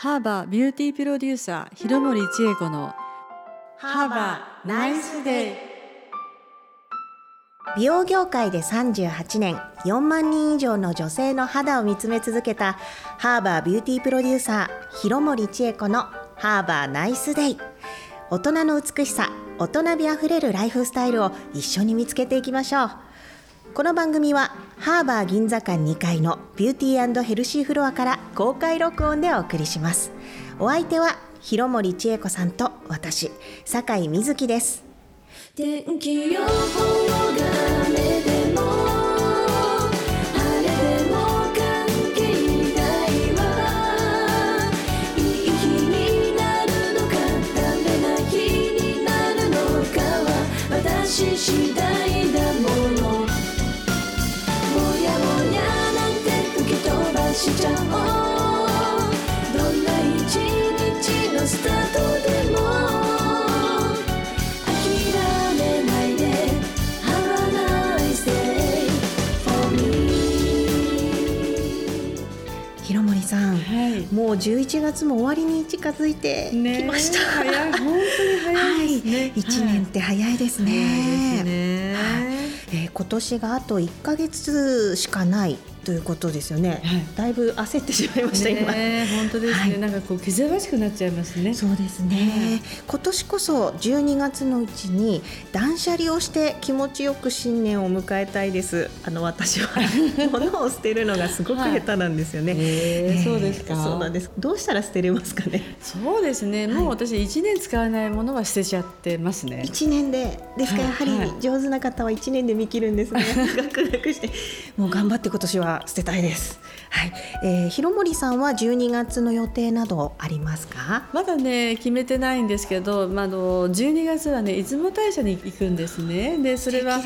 ハーバービューティープロデューサー広森千恵子のハーバーナイスデイ。美容業界で38年4万人以上の女性の肌を見つめ続けたハーバービューティープロデューサー広森千恵子のハーバーナイスデイ。大人の美しさ、大人びあふれるライフスタイルを一緒に見つけていきましょう。この番組はハーバー銀座間2階のビューティー&ヘルシーフロアから公開録音でお送りします。お相手は広森千恵子さんと私、坂井瑞希です。天気予報が雨でも晴れでも関係ないわ、いい日になるのかダメな日になるのかは私次第だもの、しちゃおう。どんな一日のスタートでも諦めないで Have a nice day for me。 広森さん、はい、もう11月も終わりに近づいてきました。早い、本当に早いですね、はい、1年って早いですね、はい、早いですね。今年があと1ヶ月しかないということですよね、はい、だいぶ焦ってしまいましたね、今本当ですね、はい、なんかこう気ぜわしくなっちゃいますね。そうですね、今年こそ12月のうちに断捨離をして気持ちよく新年を迎えたいです。私は物を捨てるのがすごく下手なんですよね、はい、そうですか。そうなんです。どうしたら捨てれますかね。そうですね、もう私1年使わないものは捨てちゃってますね、はい、1年でですから、はい、やはり上手な方は1年で見切るんですね。ガクガクしてもう頑張って今年は捨てたいです、はい。広森さんは12月の予定などありますか。まだね決めてないんですけど、12月はね出雲大社に行くんですね。でそれは、ね、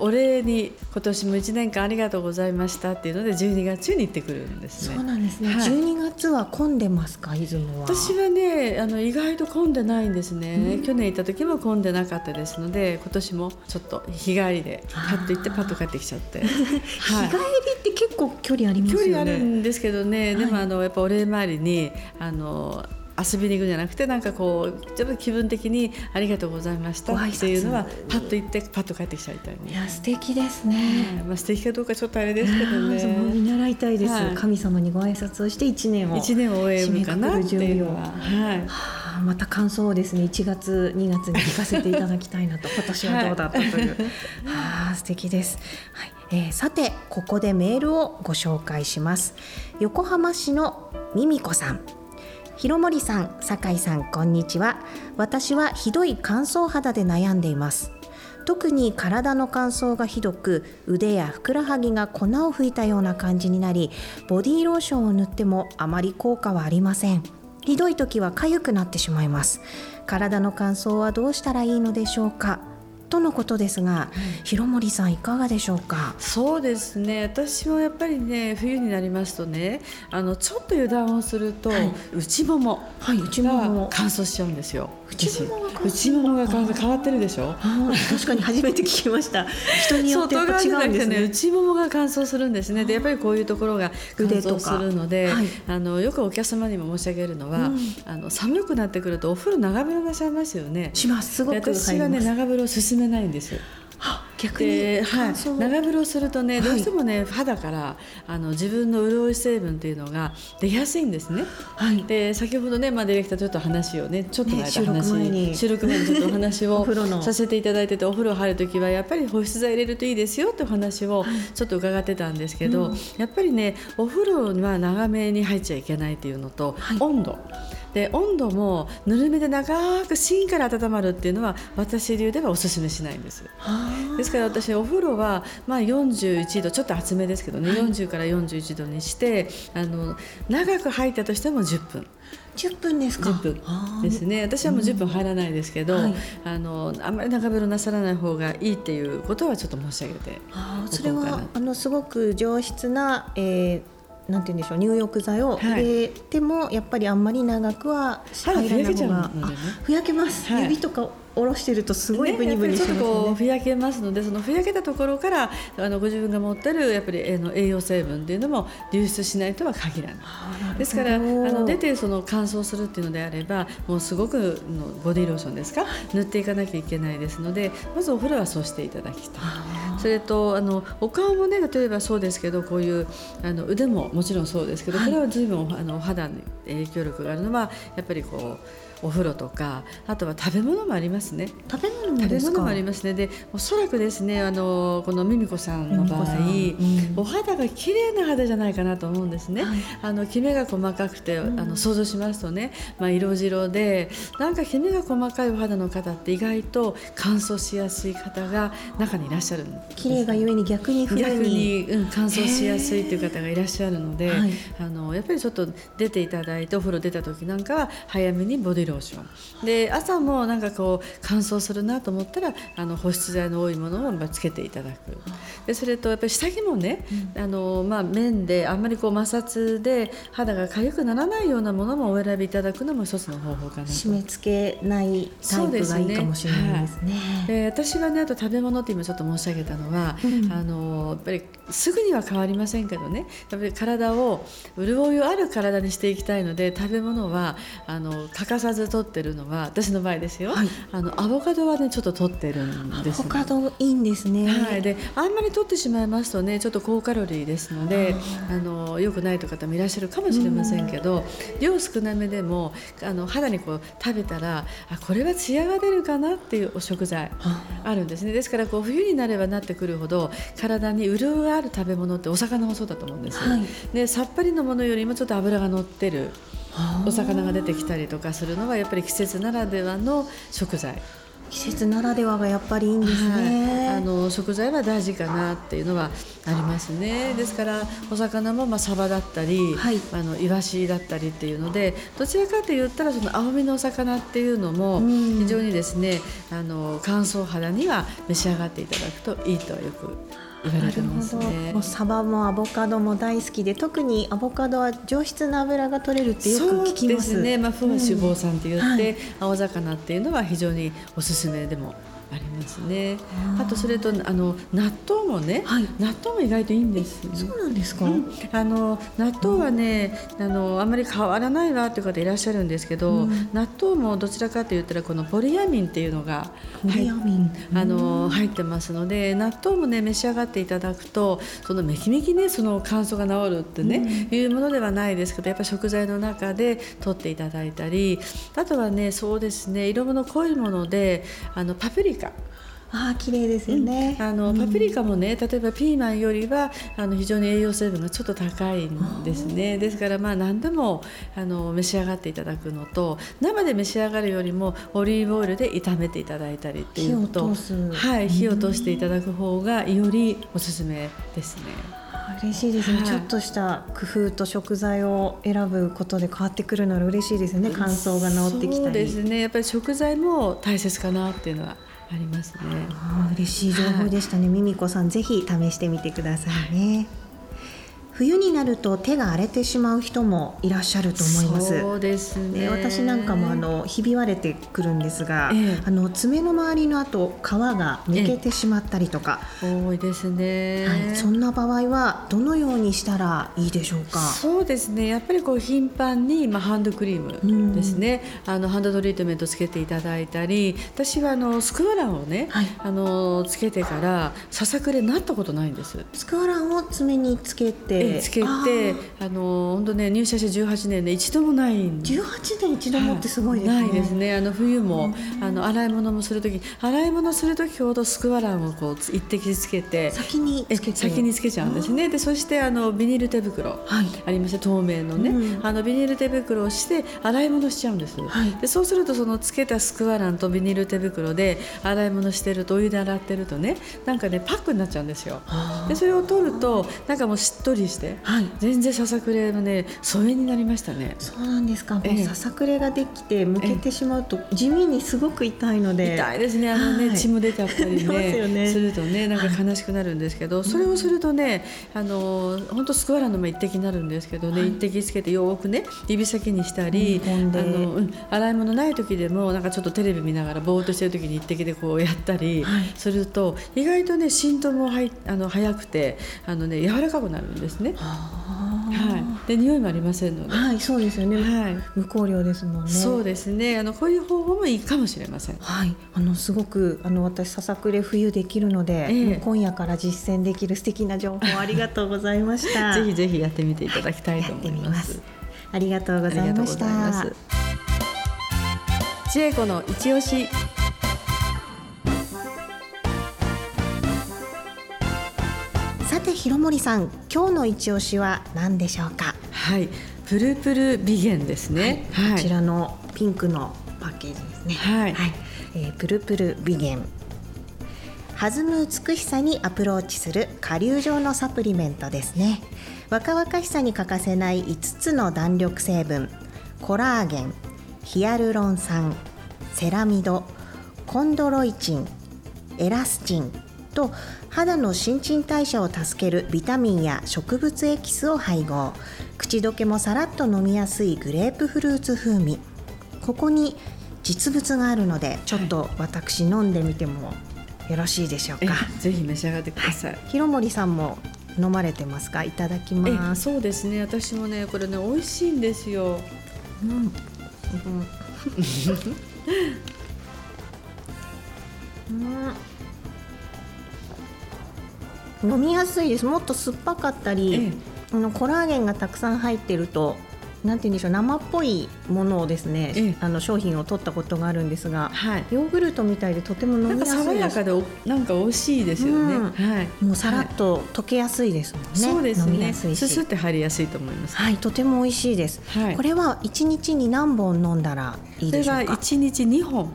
お礼に今年も1年間ありがとうございましたっていうので12月中に行ってくるんですね。そうなんですね、はい、12月は混んでますか、出雲は。私はね意外と混んでないんですね。去年行った時も混んでなかったですので、今年もちょっと日帰りでパッと行ってパッと帰ってきちゃって、はい、日帰りって結構距離ありますよね。距離あるんですけどね、でもやっぱお礼参りに遊びに行くんじゃなくて、なんかこうちょっと気分的にありがとうございましたっていうのはパッと行ってパッと帰ってきちゃいたい、ね、いや素敵ですね、うん、素敵かどうかちょっとあれですけどね、見習いたいです、はい、神様にご挨拶をして1年を終えるかなっていうのは、はい、また感想をですね1月2月に聞かせていただきたいなと今年はどうだったという、はい、素敵です、はい。さてここでメールをご紹介します。横浜市のミミコさん、広森さん、坂井さん、こんにちは。私はひどい乾燥肌で悩んでいます。特に体の乾燥がひどく、腕やふくらはぎが粉を吹いたような感じになり、ボディローションを塗ってもあまり効果はありません。ひどい時は痒くなってしまいます。体の乾燥はどうしたらいいのでしょうか、とのことですが、広森さんいかがでしょうか。そうですね、私もやっぱりね冬になりますとねちょっと油断をすると、はい、内ももが乾燥しちゃうんですよ。内ももが変わってるでしょ。確かに初めて聞きました。人によってやっぱ違うんですね。内ももが乾燥するんですね。でやっぱりこういうところが乾燥するので、はい、よくお客様にも申し上げるのは、うん、寒くなってくるとお風呂長風呂がしますよね。します、すごく入ります。私はね長風呂を勧めないんです。逆にはい、長風呂するとねどうしてもね、はい、肌から自分の潤い成分というのが出やすいんですね、はい、で先ほどね、ディレクターちょっと話をねちょっと前の話に、ね、収録前にちょっとお話をさせていただいててお風呂入るときはやっぱり保湿剤入れるといいですよってお話をちょっと伺ってたんですけど、はい、やっぱりねお風呂には長めに入っちゃいけないっていうのと、はい、温度もぬるめで長く芯から温まるっていうのは私流ではおすすめしないんです。ですから私お風呂は41度ちょっと厚めですけどね、はい、40から41度にして長く入ったとしても10分ですか。10分ですね。私はもう10分入らないですけど、うん、はい、あんまり長風呂なさらない方がいいっていうことはちょっと申し上げておこうかな。それはすごく上質な、なんて言うんでしょう、入浴剤を入れてもやっぱりあんまり長くは入らない方が、はい、ふやけます、はい、指とかおろしてるとすごいブニブニしますね。ちょっとこうふやけますので、そのふやけたところからご自分が持ってるやっぱり栄養成分っていうのも流出しないとは限らない。ですから出てその乾燥するっていうのであれば、もうすごくボディローションですか、塗っていかなきゃいけないですので、まずお風呂はそうしていただきたい。それとお顔もね、例えばそうですけど、こういう腕ももちろんそうですけど、これは随分お肌に影響力があるのはやっぱりこうお風呂とか、あとは食べ物もありますね。食べ物もありますね。でおそらくですね、このミミコさんの場合、お肌が綺麗な肌じゃないかなと思うんですね、はい、キメが細かくて、想像しますとね、色白でなんかキメが細かいお肌の方って意外と乾燥しやすい方が中にいらっしゃるんです。綺麗がゆえに逆に、乾燥しやすいという方がいらっしゃるので、はい、やっぱりちょっと出ていただいて、お風呂出た時なんかは早めにボディローションで、朝もなんかこう乾燥するなと思ったら保湿剤の多いものをつけていただく。でそれとやっぱり下着もね、綿であんまりこう摩擦で肌が痒くならないようなものもお選びいただくのも一つの方法かなと。締め付けないタイプがいいかもしれないですね。私はね、あと食べ物って今ちょっと申し上げたのは、やっぱりすぐには変わりませんけどね、やっぱり体を潤いある体にしていきたいので、食べ物は欠かさず取ってるのは、私の場合ですよ、はい、アボカドはねちょっと取ってるんです、ね、アボカドいいんですね、はい、であんまり取ってしまいますとね、ちょっと高カロリーですので良くないという方もいらっしゃるかもしれませんけど、量少なめでも肌にこう食べたら、これはツヤが出るかなっていうお食材あるんですね。ですからこう冬になればなってくるほど体に潤いがある食べ物って、お魚もそうだと思うんですよ、はい、でさっぱりのものよりもちょっと脂が乗ってるお魚が出てきたりとかするのは、やっぱり季節ならではの食材、季節ならではがやっぱりいいんですね、はい、食材は大事かなっていうのはありますね。ですからお魚もサバだったり、はい、イワシだったりっていうので、どちらかと言ったらその青身のお魚っていうのも非常にですね、乾燥肌には召し上がっていただくといいとよく言われてますね。もうサバもアボカドも大好きで、特にアボカドは上質な脂が取れるってよく聞きます。そうですね、不脂肪酸って言って、はい、青魚っていうのは非常におすすめでもありますね。あとそれと納豆もね、はい、納豆も意外といいんです、ね、そうなんですか、納豆はね、あんまり変わらないわっていう方いらっしゃるんですけど、納豆もどちらかといったらこのポリアミンっていうのが入ってますので、納豆もね召し上がっていただくと、そのめきめきねその乾燥が治るってね、いうものではないですけど、やっぱり食材の中で取っていただいたり、あとはねそうですね、色物濃いものでパプリカ、綺麗ですよね、パプリカもね、例えばピーマンよりは非常に栄養成分がちょっと高いんですね。ですから何でも召し上がっていただくのと、生で召し上がるよりもオリーブオイルで炒めていただいたりっていうのと、火を通していただく方がよりおすすめですね。嬉しいですね、はい、ちょっとした工夫と食材を選ぶことで変わってくるのは嬉しいですね。乾燥が治ってきたり、そうですね、やっぱり食材も大切かなっていうのはありますね。嬉しい情報でしたね、ミミコさんぜひ試してみてくださいね、はい、冬になると手が荒れてしまう人もいらっしゃると思います。そうですね、で私なんかもひび割れてくるんですが、爪の周りの皮が抜けてしまったりとか、多いですね、はい、そんな場合はどのようにしたらいいでしょうか。そうですね、やっぱりこう頻繁に、ハンドクリームですね、ハンドトリートメントつけていただいたり、私はスクワランをね、はい、つけてからささくれになったことないんです。スクワランを爪につけてつけて、本当ね、入社して18年で一度もないんです。18年一度もってすごいですね。ないですね。冬も洗い物する時ほどスクワランをこう一滴つけて先につけちゃうんですね。でそしてビニール手袋、はい、ありました透明のね、ビニール手袋をして洗い物しちゃうんです、はい、でそうするとそのつけたスクワランとビニール手袋で洗い物してると、お湯で洗ってるとね、なんかねパックになっちゃうんですよ。でそれを取るとなんかもうしっとりして、はい、全然ささくれのね疎遠になりましたね。そうなんですか。もうささくれができてむけてしまうと地味にすごく痛いので、痛いですね。はい、血も出ちゃったり するとね、なんか悲しくなるんですけど、はい、それをするとね、本当スクワラの目一滴になるんですけどね、はい、一滴つけてよくね指先にしたり、洗い物ない時でもなんかちょっとテレビ見ながらぼーっとしてる時に一滴でこうやったりすると、はい、意外とね浸透も早くてね柔らかくなるんですね。はい、で匂いもありませんので、はい、そうですよね、はい、無香料ですもんね。そうですね。こういう方法もいいかもしれません。はい、すごく私ささくれ冬できるので、今夜から実践できる素敵な情報ありがとうございましたぜひぜひやってみていただきたいと思います。ありがとうございました。ちえこのいちおし。さてひろもりさん、今日のイチオシは何でしょうか。はい、プルプルビゲンですね。はいはい、こちらのピンクのパッケージですね。はいはい、プルプルビゲン、弾む美しさにアプローチする顆粒状のサプリメントですね。若々しさに欠かせない5つの弾力成分、コラーゲン、ヒアルロン酸、セラミド、コンドロイチン、エラスチンと肌の新陳代謝を助けるビタミンや植物エキスを配合、口どけもさらっと飲みやすいグレープフルーツ風味。ここに実物があるのでちょっと私飲んでみてもよろしいでしょうか。ぜひ召し上がってください。ひろもりさんも飲まれてますか。いただきます。そうですね、私もねこれね美味しいんですよ。飲みやすいです。もっと酸っぱかったり、コラーゲンがたくさん入ってるとなんて言うんでしょう、生っぽいものをですね、商品を取ったことがあるんですが、はい、ヨーグルトみたいでとても飲みやすいです。なんか爽やかでなんか美味しいですよね。はい、もうさらっと溶けやすいですもんね。そうですね、飲みやすいし、すすって入りやすいと思います。はい、とても美味しいです。はい、これは1日に何本飲んだらいいでしょうか。これは1日2本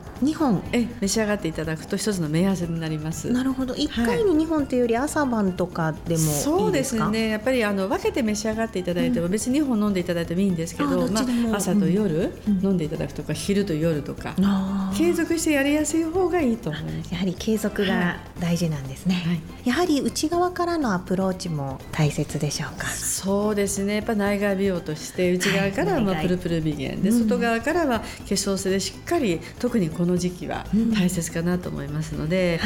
召し上がっていただくと一つの目安になります。なるほど。1回に2本というより朝晩とかでもいいですか。はい、そうですね、やっぱり分けて召し上がっていただいても、別に2本飲んでいただいてもいいんですけど、朝と夜飲んでいただくとか、昼と夜とか継続してやりやすい方がいいと思います。やはり継続が大事なんですね。はい、やはり内側からのアプローチも大切でしょうか。そうですね、やっぱ内外美容として内側からはプルプル美源で、外側からは化粧水でしっかり、特にこの時期は大切かなと思いますので、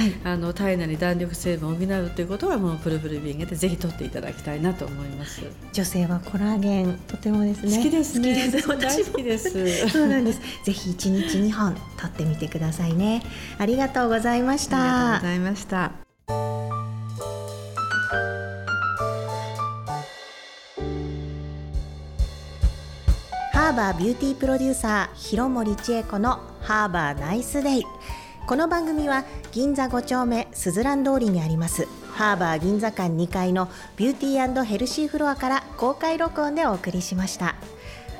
体内に弾力成分を補うということはもうプルプル美源でぜひ取っていただきたいなと思います。女性はコラーゲンとてもですね好きですね。大好きです。そうなんです。ぜひ1日2本取ってみてくださいね。ありがとうございました。ありがとうございました。ハーバービューティープロデューサーひろもりちえこのハーバーナイスデイ。この番組は銀座5丁目すずらん通りにありますハーバー銀座館2階のビューティー&ヘルシーフロアから公開録音でお送りしました。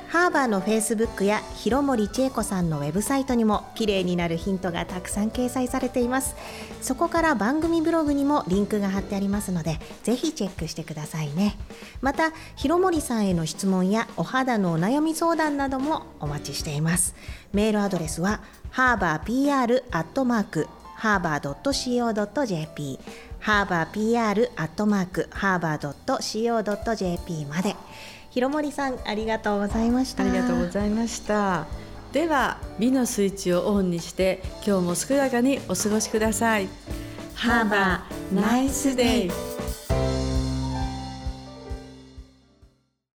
ハーバーの Facebook やひろもりちえこさんのウェブサイトにも綺麗になるヒントがたくさん掲載されています。そこから番組ブログにもリンクが貼ってありますのでぜひチェックしてくださいね。またひろもりさんへの質問やお肌のお悩み相談などもお待ちしています。メールアドレスはharborpr@harvard.co.jp harborpr@harvard.co.jp まで。ひろもりさんありがとうございました。ありがとうございました。では美のスイッチをオンにして今日も健やかにお過ごしください。ハーバーナイスデイ。